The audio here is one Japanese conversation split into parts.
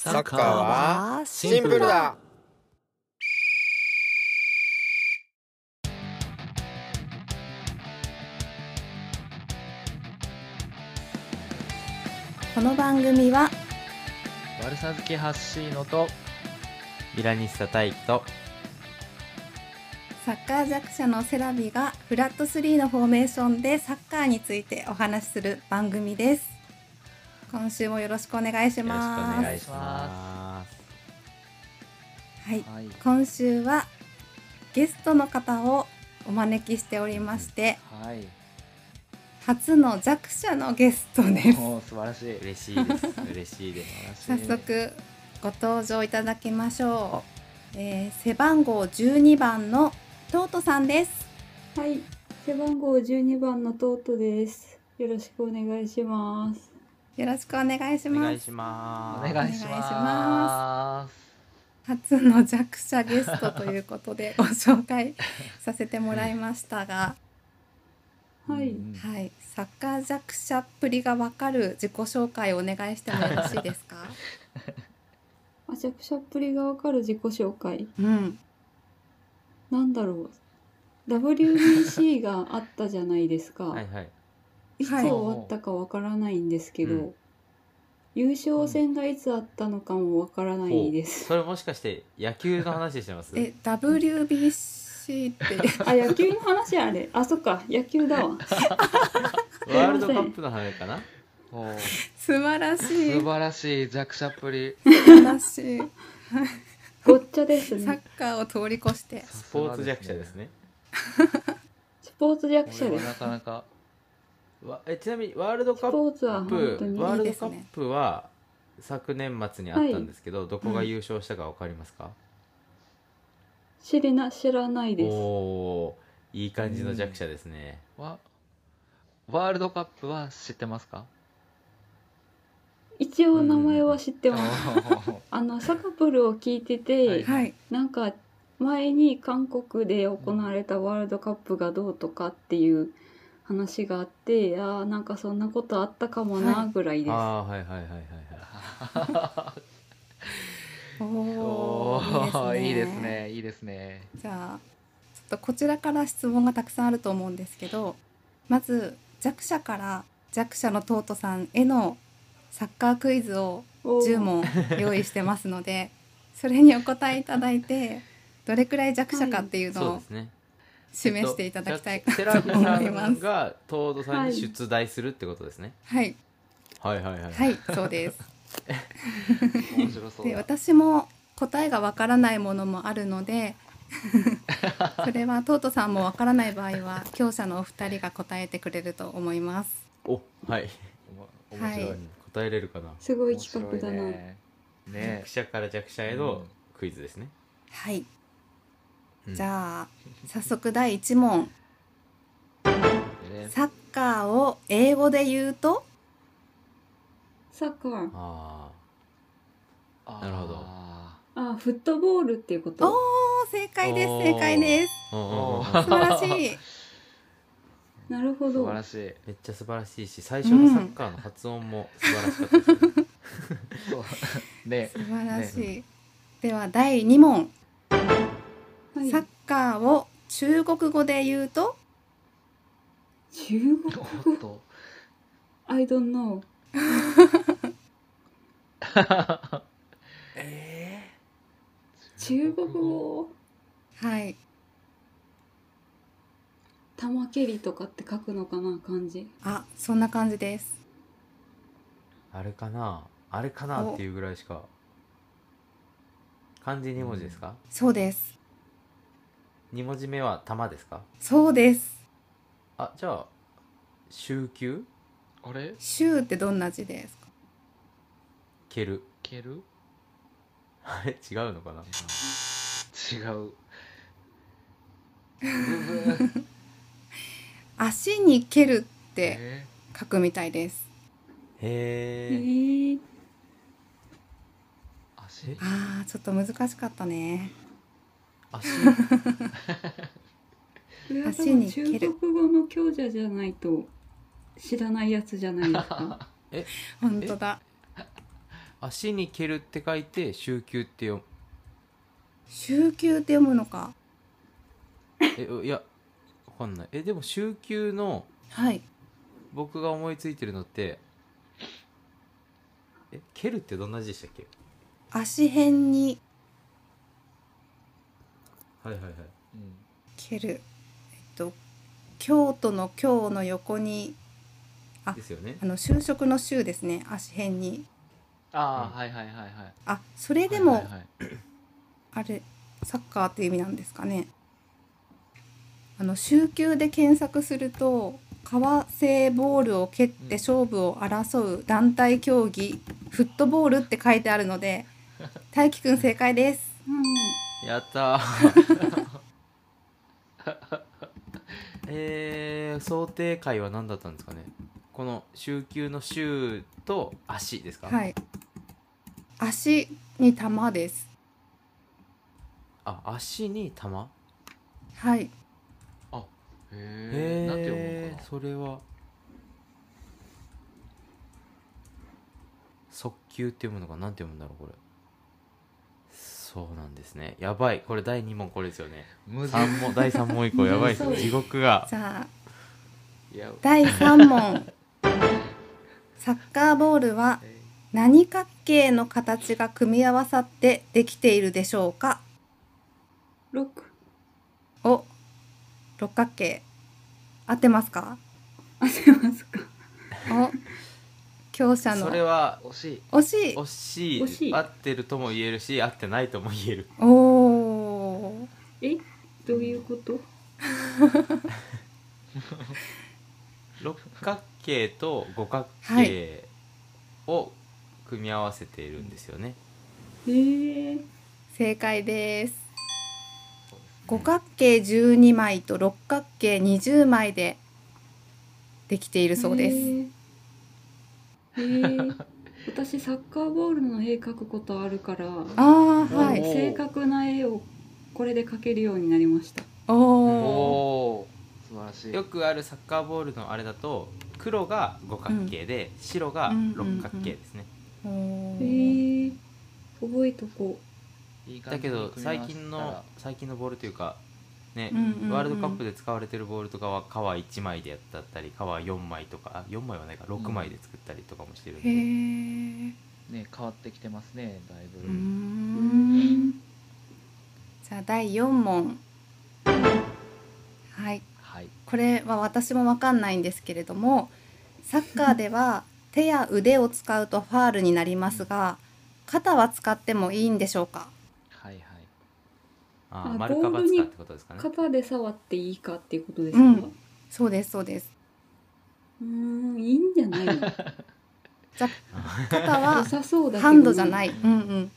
サッカーはシンプルだ。この番組は悪さ好きハッシーノとミラニスタタイとサッカー弱者のセラビがフラット3のフォーメーションでサッカーについてお話しする番組です。今週もよろしくお願いします。よろしくお願いします。はい、今週はゲストの方をお招きしておりまして、はい、初の弱者のゲストです。おー、素晴らしい。嬉しいです。嬉しいです。早速ご登場いただきましょう。背番号12番のトートさんです。はい、背番号12番のトートです。よろしくお願いします。よろしくお願いします。お願いします。お願いします。初の弱者ゲストということでご紹介させてもらいましたが、はい、はい、サッカー弱者っぷりがわかる自己紹介をお願いしてもよろしいですか？弱者っぷりがわかる自己紹介。うん。なんだろう。WBC があったじゃないですか。はいはい。いつ終わったかわからないんですけど、はい、優勝戦がいつあったのかもわからないです、うん、それもしかして野球の話してますWBC ってあ、野球の話あれ、あ、そっか、野球だわワールドカップの話かな素晴らしい、素晴らしい、弱者っぷり素晴らしいごっちゃですね。サッカーを通り越してスポーツ弱者ですねスポーツ弱者です。なかなかちなみにワールドカップは昨年末にあったんですけど、はい、どこが優勝したか分かりますか？知らないです。おー、いい感じの弱者ですね、うん、ワールドカップは知ってますか？一応名前は知ってます、うん、サカプルを聞いてて、はい、なんか前に韓国で行われたワールドカップがどうとかっていう話があって、あ、なんかそんなことあったかもなぐらいです、はい、はいおー、いいですね、いいですね。じゃあちょっとこちらから質問がたくさんあると思うんですけど、まず弱者から弱者のトートさんへのサッカークイズを10問用意してますのでそれにお答えいただいて、どれくらい弱者かっていうのを、はい、そうですね、示していただきたいと思います。セラさんがトードさんに出題するってことですね。はい、はい、はいはいはい、そうです面白そうで、私も答えがわからないものもあるのでそれはトートさんもわからない場合は強者のお二人が答えてくれると思います。お、はい、面白い、はい、答えれるかな。すごい企画だな、ね、弱者から弱者へのクイズですね、うん、はい、じゃあ早速第1問サッカーを英語で言うとサッカー、なるほど、フットボールっていうこと。おー、正解です、正解です。素晴らしいなるほど、素晴らしい、めっちゃ素晴らしいし、最初のサッカーの発音も素晴らしかったですね素晴らしい、ね、では第2問サッカーを中国語で言うと中国語I don't know 中国語、はい、玉蹴りとかって書くのかな、漢字。あ、そんな感じです。あれかな、あれかなっていうぐらいしか。漢字2文字ですか、うん、そうです。2文字目は玉ですか？そうです。あ、じゃあ週休？あれ？週ってどんな字ですか？蹴るあれ、違うのかな違う足に蹴るって書くみたいです。へー、足？あー、ちょっと難しかったね。足に蹴る。中国語の強者じゃないと知らないやつじゃないですか。え、本当だ。足に蹴るって書いて蹴球って読む。蹴球って読むのか。いやわかんない。でも蹴球の、はい、僕が思いついてるのって蹴るってどんな字でしたっけ？足辺に、はいはいはい、うん、蹴る、京都の京の横に、あですよね、就職の就ですね、足辺に。ああ、うん、はいはいはいはい。あ、それでも、はいはいはい、あれサッカーっていう意味なんですかね。蹴球で検索すると、かわせボールを蹴って勝負を争う団体競技、うん、フットボールって書いてあるので、大輝くん正解です、うん、やった想定解は何だったんですかね。この蹴球の蹴と足ですか、はい、足に球です。あ、足に球、はい。なんて読むのかな。それは速球って読むのかな。なんて読むんだろうこれ。そうなんですね。やばい、これ第2問これですよね。3問第3問以降やばいですよ地獄が。じゃあいや第3問サッカーボールは何角形の形が組み合わさってできているでしょうか。6。お、六角形、合ってますか？合ってますか？お、強者の。それは惜しい。惜しい。惜しい。惜しい。合ってるとも言えるし、合ってないとも言える。おお。どういうこと？六角形と五角形を組み合わせているんですよね。はい、正解です。五角形12枚と六角形20枚でできているそうです。私サッカーボールの絵描くことあるから、はい、正確な絵をこれで描けるようになりました。おー、素晴らしい。よくあるサッカーボールのあれだと黒が五角形で、うん、白が六角形ですね。覚えとこう。だけど最近のボールというかね、うんうんうん、ワールドカップで使われてるボールとかは皮1枚でやったり、皮4枚とか、あ、4枚はないか、6枚で作ったりとかもしてるんで、うん、ね、変わってきてますねだいぶ。うーん、じゃあ第4問、はい、はい、これは私も分かんないんですけれども、サッカーでは手や腕を使うとファールになりますが、肩は使ってもいいんでしょうか。はいはい。あ、丸かば使ってことですかね。肩で触っていいかっていうことですか、うん、そうですそうです。いいんじゃないの。じゃ肩はハンドじゃない。うんうん。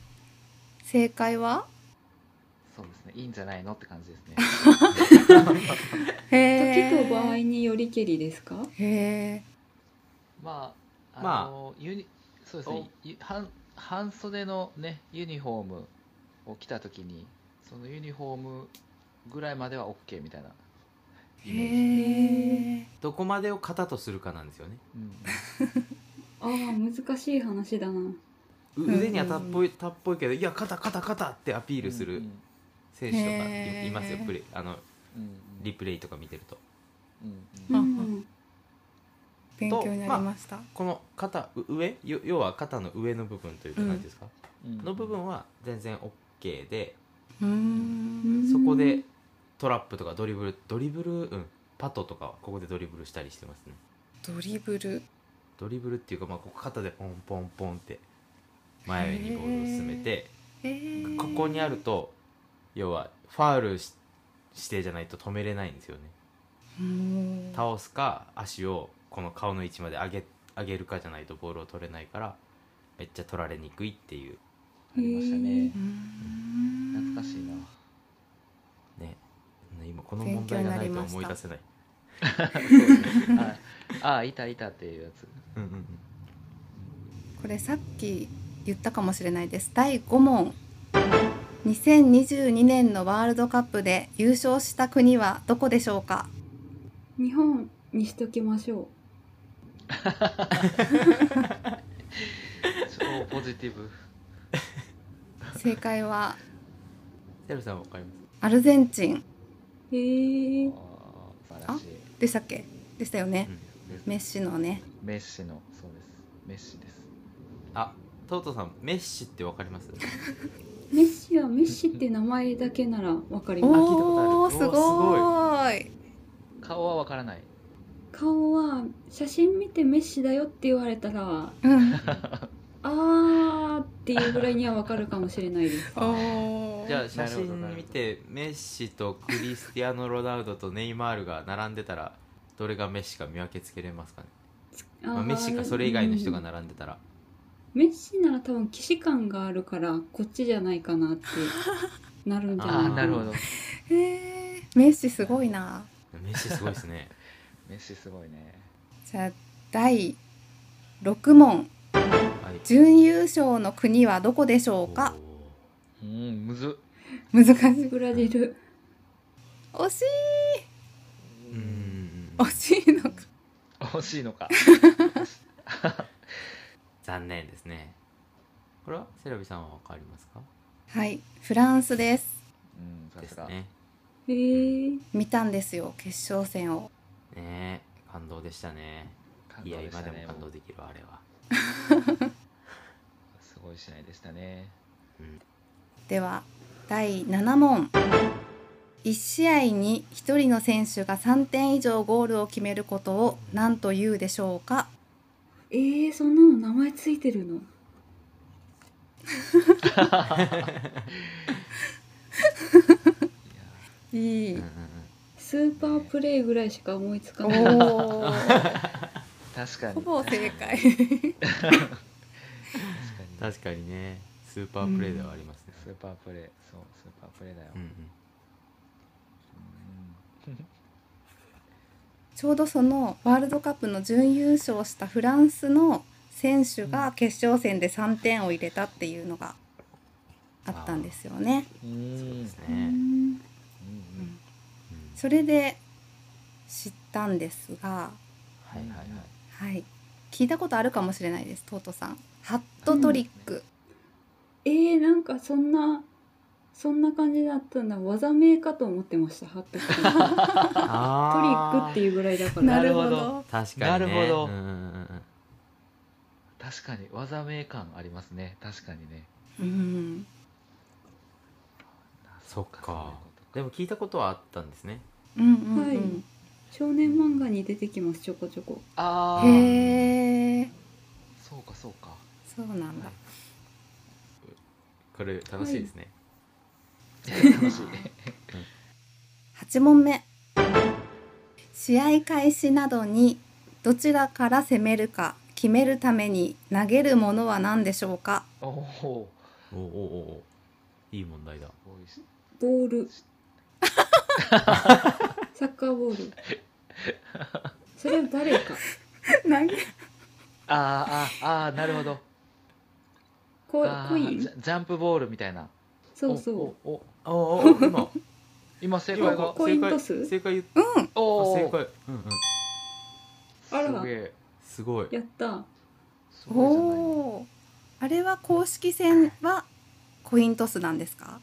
正解は？そうですね。いいんじゃないのって感じですね。時と場合によりけりですか？へえ。まあそうですね。半袖のねユニフォームを着たときに、そのユニフォームぐらいまでは OK みたいなイメージ。どこまでを型とするかなんですよね、うん、ああ難しい話だな。腕にはたっぽいけど、いや肩ってアピールする選手とかいますよ、プレリプレイとか見てると、うんうんうんうん、勉強になりました。この肩上、要は肩の上の部分というか何ですか、うん、の部分は全然 OK で、そこでトラップとかドリブル、うん、パトとかはここでドリブルしたりしてますね。ドリブルっていうか、まあ、ここ肩でポンポンポンって前にボールを進めて、ここにあると要はファウルしてじゃないと止めれないんですよね。倒すか足をこの顔の位置まで上げるかじゃないとボールを取れないから、めっちゃ取られにくいっていう。ありましたね、懐かしいな、ね、今この問題がないと思い出せない。そう、ね、あいたっていうやつ、うんうんうん、これさっき言ったかもしれないです。第5問、2022年のワールドカップで優勝した国はどこでしょうか。日本にしときましょう。超ポジティブ。正解はセルさんわかります？アルゼンチン。へー、素晴らしい。でしたっけ？でしたよね、うん、メッシのね。メッシの、そうです、メッシです。あ、トートさん、メッシってわかります？メッシはメッシって名前だけならわかります。おー、すごい。顔はわからない。顔は写真見てメッシだよって言われたら、うん、あーっていうぐらいにはわかるかもしれないです。じゃあ写真見てメッシとクリスティアーノ・ロナウドとネイマールが並んでたらどれがメッシか見分けつけれますかね？まあ、メッシかそれ以外の人が並んでたら、メッシなら多分既視感があるからこっちじゃないかなってなるんじゃないかな。なるほど。メッシすごいな。メッシすごいですね。メッシすごいね。じゃあ第6問、はい、準優勝の国はどこでしょうか？むずっ。難しい。ブラジル。惜しい。惜しいのか。惜しいのか。残念ですね。これはセラビさんはわかりますか？はい、フランスです。さすが。ですね。見たんですよ、決勝戦を。ねえ、感動でしたね。いや、今でも感動できる、あれは。すごい試合でしたね。うん、では、第7問。1試合に1人の選手が3点以上ゴールを決めることを何と言うでしょうか？そんなの名前ついてるの？いい、スーパープレイぐらいしか思いつかない。お確かにほぼ正解。確かにね、スーパープレイではありますね。スーパープレイ、そう、スーパープレイだよ、ちょうどそのワールドカップの準優勝したフランスの選手が決勝戦で3点を入れたっていうのがあったんですよね。そうですね。それで知ったんですが、聞いたことあるかもしれないです、トートさん。ハットトリック。なんかそんな感じだったんだ。技名かと思ってました。ハットトリックっていうぐらいだから。なるほど。確かにね。なるほど。確かに技名感ありますね。確かにね。そっか。でも聞いたことはあったんですね。はい。少年漫画に出てきます、ちょこちょこ。ああ。へえ。そうかそうか。そうなんだ。これ楽しいですね。8問目。試合開始などにどちらから攻めるか決めるために投げるものは何でしょうか？いい問題だ。ボール。サッカーボール。それは誰か。なるほど。ジャンプボールみたいな。そうそう。今正解が。コイントス。正解。正解。あら。すごい。やった。あれは公式戦はコイントスなんですか？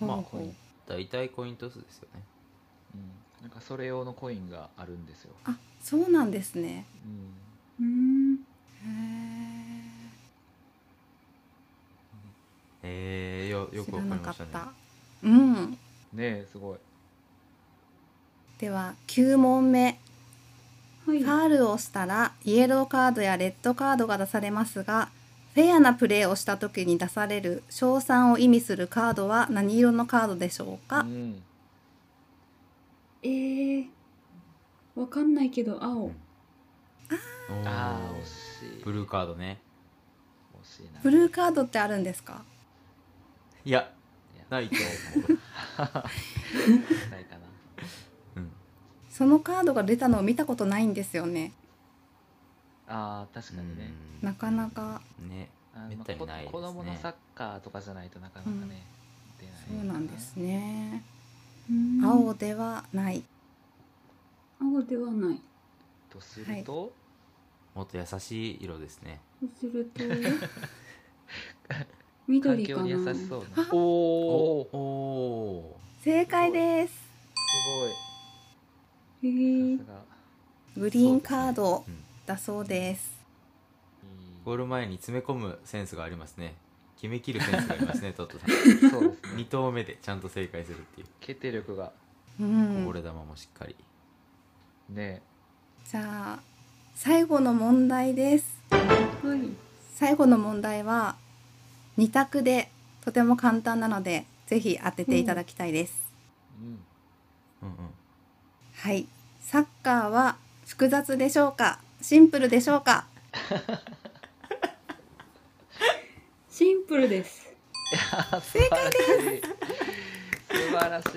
まあだいたいコイントスですよね。なんかそれ用のコインがあるんですよ。あ、そうなんですね。よくわかりましたね。ねえ、すごい。では9問目、はい、ファールをしたらイエローカードやレッドカードが出されますが、フェアなプレーをした時に出される賞賛を意味するカードは何色のカードでしょうか？わかんないけど青。惜しい。ブルーカードね。惜しいな。ブルーカードってあるんですか？いや、ないと思う。ないかな。そのカードが出たのを見たことないんですよね。確かにね。なかなかね、めったにないですね。子供のサッカーとかじゃないとなかなかね、出ない。そうなんですね。青ではない。青ではない。とすると、もっと優しい色ですね。すると緑かな。環境に優しそうな。おお。正解です。すごい。グリーンカードだそうです。ゴール前に詰め込むセンスがありますね。決め切るセンスがありますね、トットさん。そうですね。2投目でちゃんと正解するっていう。決定力が。うん、こぼれ球もしっかり。ね。じゃあ最後の問題です。はい。最後の問題は2択でとても簡単なので、ぜひ当てていただきたいです。うん。うんうん。はい。サッカーは複雑でしょうか、シンプルでしょうか。シンプルです。正解です。素晴らしい。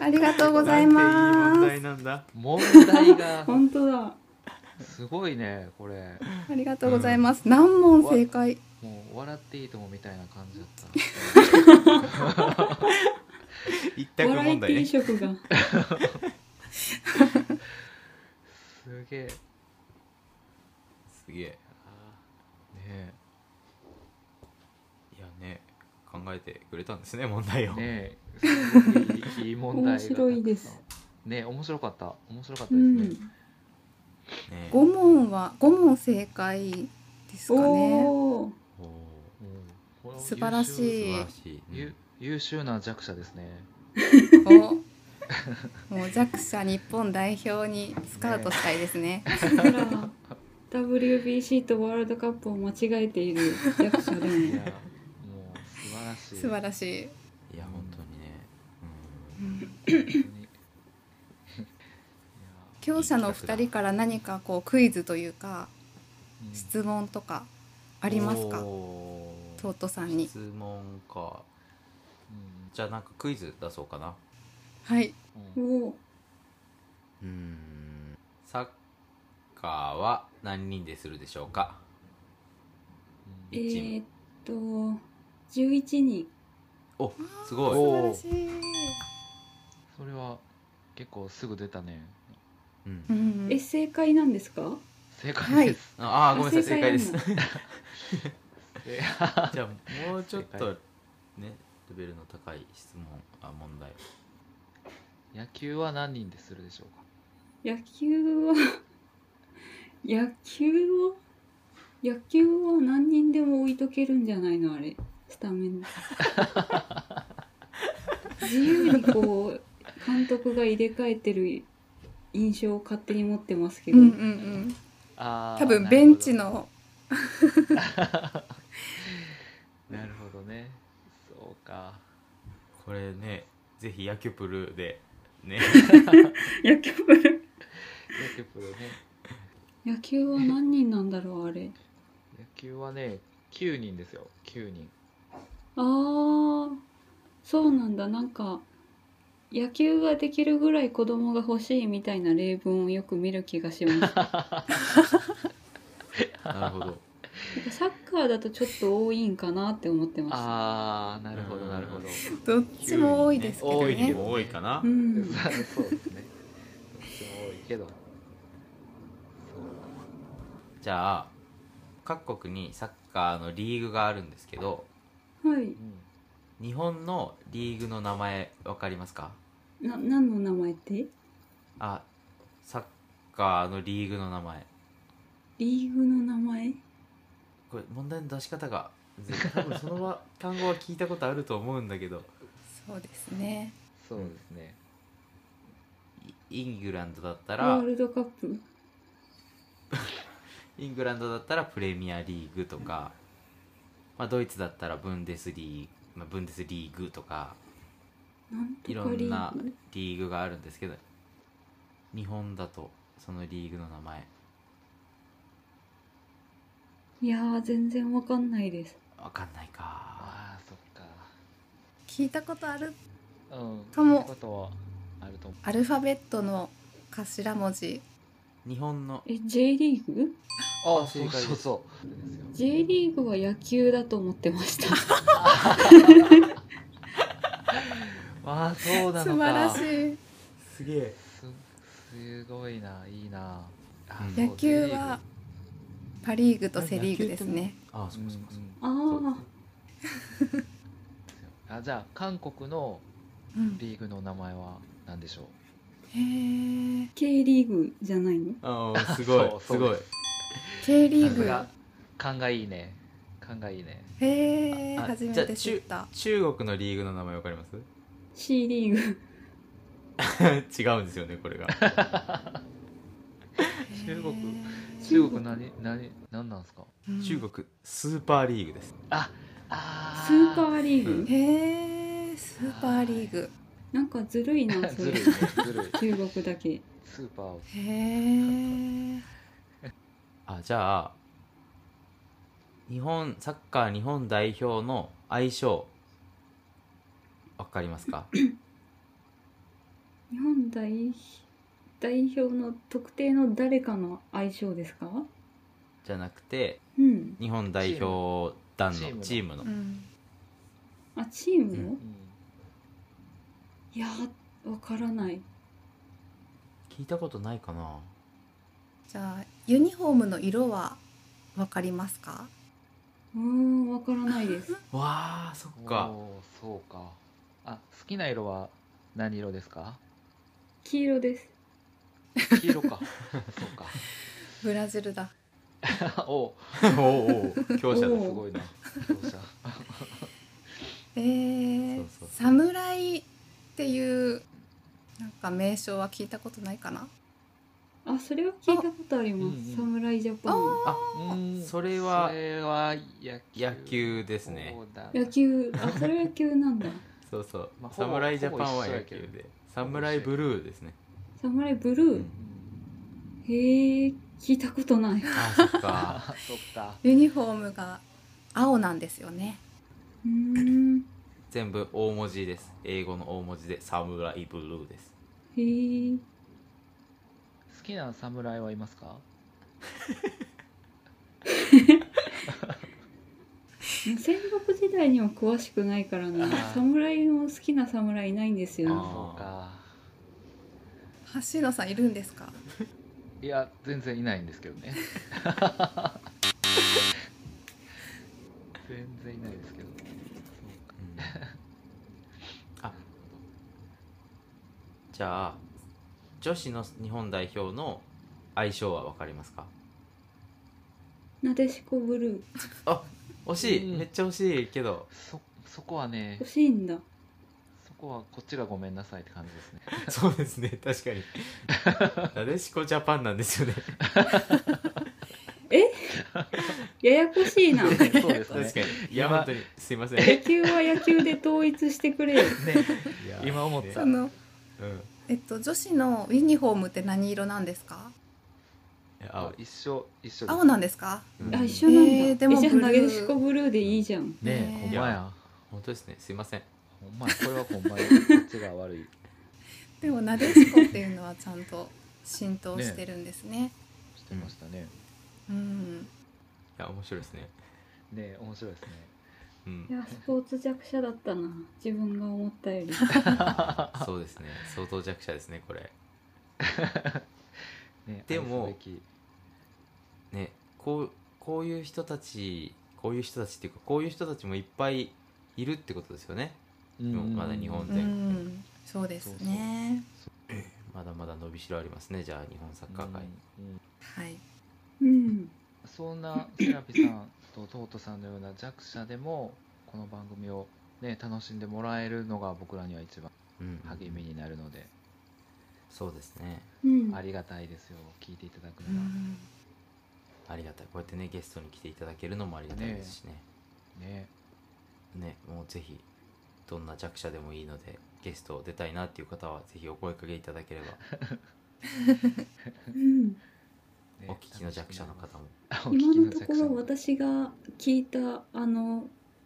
ありがとうございます。なんていい問題なんだ。問題が本当だ。すごいねこれ。ありがとうございます。うん、何問正解。もう笑っていいともみたいな感じだった。一択問題ね。笑い定食が。すげえ。すげえ。ねえ。ね、考えてくれたんですね問題を。ね、いい問題が面白いです。ね、面白かったですね。うん、ね、5問正解ですかね。お素晴らしい。優秀な弱者ですね。もう弱者日本代表にスカウトしたいですね。WBC とワールドカップを間違えている弱者でも。素晴らしい。いや本当にね、うん、強者の2人から何かこうクイズというか、うん、質問とかありますか、トートさんに。質問か、うん、じゃあなんかクイズ出そうかな。はい、うん、おサッカーは何人でするでしょうか。11人。お、すごい。素晴らしい。それは結構すぐ出たね。うん。正解なんですか？正解です。あ、ごめんなさい、正解です。じゃあもうちょっとね、レベルの高い質問、問題。野球は何人でするでしょうか？野球は何人でも置いとけるんじゃないのあれ。スタメン自由にこう監督が入れ替えてる印象を勝手に持ってますけど、多分ベンチのなるほどね。そうか、これね、ぜひ野球プルでね野球プルね、野球は何人なんだろうあれ。野球はね、9人ですよ。9人。ああ、そうなんだ。なんか野球ができるぐらい子供が欲しいみたいな例文をよく見る気がします。なるほど。サッカーだとちょっと多いんかなって思ってます。ああ、なるほどなるほど。どっちも多いですけどね。多いでも多いかな、うん、そうですね、どっちも多いけど。じゃあ各国にサッカーのリーグがあるんですけど、はい、日本のリーグの名前わかりますか？何の名前って？あ、サッカーのリーグの名前。リーグの名前？これ問題の出し方が多分その単語は聞いたことあると思うんだけど。そうですね。そうですね。イングランドだったらワールドカップ。イングランドだったらプレミアリーグとか。まあ、ドイツだったらブンデスリーグとか、いろんなリーグがあるんですけど、日本だとそのリーグの名前。いやー、全然わかんないです。わかんないか。あー、そっか。聞いたことあるかも。アルファベットの頭文字。日本の J リーグ？あ、正解です。そうそう。J リーグは野球だと思ってました。あ、そうなのか。素晴らしい。すげえ。すごいな、いいな。野球はパリーグとセリーグですね。ああ、そうそうそう。あ、じゃあ韓国のリーグの名前は何でしょう？へえ、K リーグじゃないの？あ、すごいすごい。K リーグが勘がいいね。勘がいいね。へえ、初めて知った。中国のリーグの名前わかります？ C リーグ。違うんですよねこれが。中国何なんですか？中国スーパーリーグです。あ、スーパーリーグ。うん、へえ、スーパーリーグ。なんかずるいなそれ。ずるい中国だけ。スーパーを。へえ。あ、じゃあサッカー日本代表の愛称わかりますか？日本代表の特定の誰かの愛称ですか？じゃなくて、うん、日本代表団のチームの、うん、あ、チームの、うん、いや、わからない、聞いたことないかな。じゃあユニフォームの色はわかりますか？わからないです。わー、そっか、そうか。あ、好きな色は何色ですか？黄色です。黄色か。そうか、ブラジルだ。お強者だ、すごいな、強者。そう侍っていうなんか名称は聞いたことないかな。あ、それは聞いたことあります。侍ジャパン。それは野球ですね。野球。あ、それは野球なんだ。そうそう、サムライジャパンは野球で、サムライブルーですね。サムライブルー、うん、へえ、聞いたことない。あ、そっか。ユニフォームが青なんですよね。全部大文字です。英語の大文字でサムライブルーです。へえ。好きなサムライはいますか？戦国時代にも詳しくないからね。侍も好きな侍いないんですよね。そうか。橋野さんいるんですか？いや、全然いないんですけどね。全然いないですけど。そうか。あ、じゃあ女子の日本代表の愛称はわかりますか？なでしこブルー。あ、惜しい、めっちゃ惜しいけど、そこはね、惜しいんだ。そこはこっちがごめんなさいって感じですね。そうですね、確かに。なでしこジャパンなんですよね。え？ややこしいな。そうですね。確かに。いや、本当にすいません。野球は野球で統一してくれよ。ね、今思った。女子のユニフォームって何色なんですか？一緒青なんですか？あ、一緒なんだ。でもなでしこブルーでいいじゃん。ねえ、ほんまや。本当ですね。すいません。ほんまや、これはほんまや。こっちが悪い。でもなでしこっていうのはちゃんと浸透してるんですね。してましたね。うん。いや、面白いですね。ねえ、面白いですね。うん。いや、スポーツ弱者だったな。自分が思ったより。そうですね。相当弱者ですね、これ。でもね、こういう人たちっていうかこういう人たちもいっぱいいるってことですよね。まだ日本全国。そうですね。まだまだ伸びしろありますね。じゃあ日本サッカー界に。はい。そんなセラピさんとトートさんのような弱者でもこの番組をね楽しんでもらえるのが僕らには一番励みになるので。そうですね、ありがたいですよ、聞いていただくのは、ありがたい。こうやってねゲストに来ていただけるのもありがたいですしね。ね、もうぜひどんな弱者でもいいのでゲスト出たいなっていう方はぜひお声かけいただければ、お聞きの弱者の方も。今のところ私が聞いた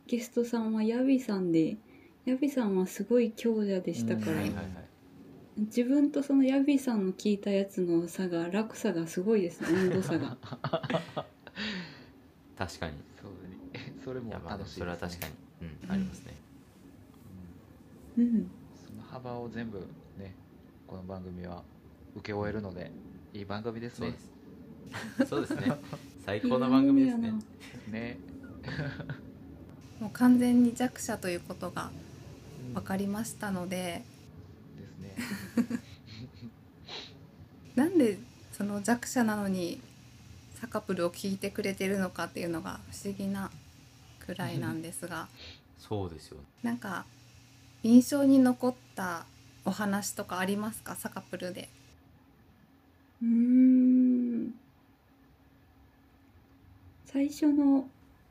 ゲストさんはヤビさんで、ヤビさんはすごい強者でしたから、自分とそのヤビさんの聞いたやつの差が、落差がすごいですね、温度差が。確かに。それも楽しいですね。それは確かに、ありますね。その幅を全部ね、この番組は受け終えるのでいい番組ですね。そうですね。最高な番組ですね。ねもう完全に弱者ということが分かりましたので、うん、ですねなんでその弱者なのにサカプルを聞いてくれてるのかっていうのが不思議なくらいなんですが、そうですよ、ね、なんか印象に残ったお話とかありますか、サカプルで。最初の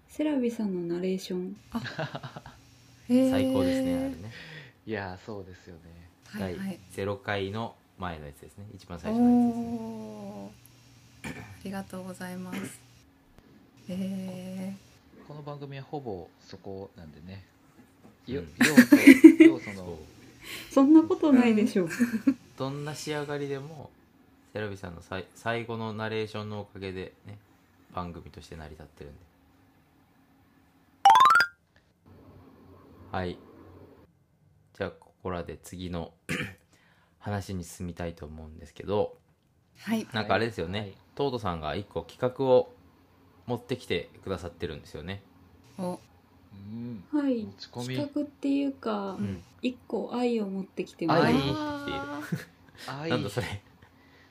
セラビさんのナレーション最高ですね、あれね。いやそうですよね、はいはい、第0回の前のやつですね、一番最初のやつですね。ありがとうございますこの番組はほぼそこなんでね、要素のそんなことないでしょうどんな仕上がりでもセラビさんの最後のナレーションのおかげでね、番組として成り立ってるんで。はい。じゃあここらで次の話に進みたいと思うんですけど、はい、なんかあれですよね、はい、トートさんが一個企画を持ってきてくださってるんですよね。お、うん、はい、企画っていうか、うん、一個愛を持ってきてます。愛愛なんだそれ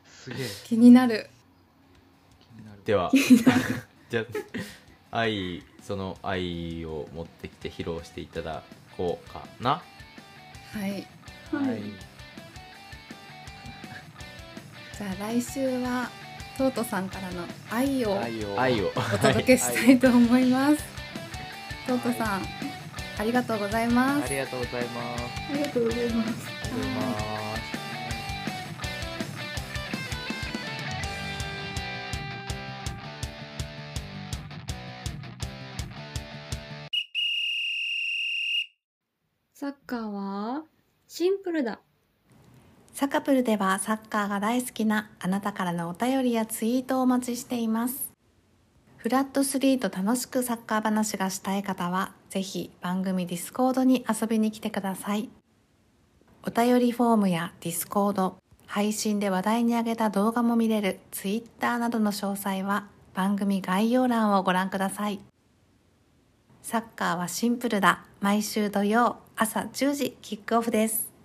すげえ気になる。ではじゃあその愛を持ってきて披露していただこうかな。はい、はい、じゃあ来週はトートさんからの愛をお届けしたいと思います、はい、トートさん、はい、ありがとうございます。ありがとうございます。ありがとうございます。サッカーはシンプルだ。サカプルではサッカーが大好きなあなたからのお便りやツイートをお待ちしています。フラット3と楽しくサッカー話がしたい方はぜひ番組ディスコードに遊びに来てください。お便りフォームやディスコード、配信で話題に上げた動画も見れるツイッターなどの詳細は番組概要欄をご覧ください。サッカーはシンプルだ。毎週土曜朝10時キックオフです。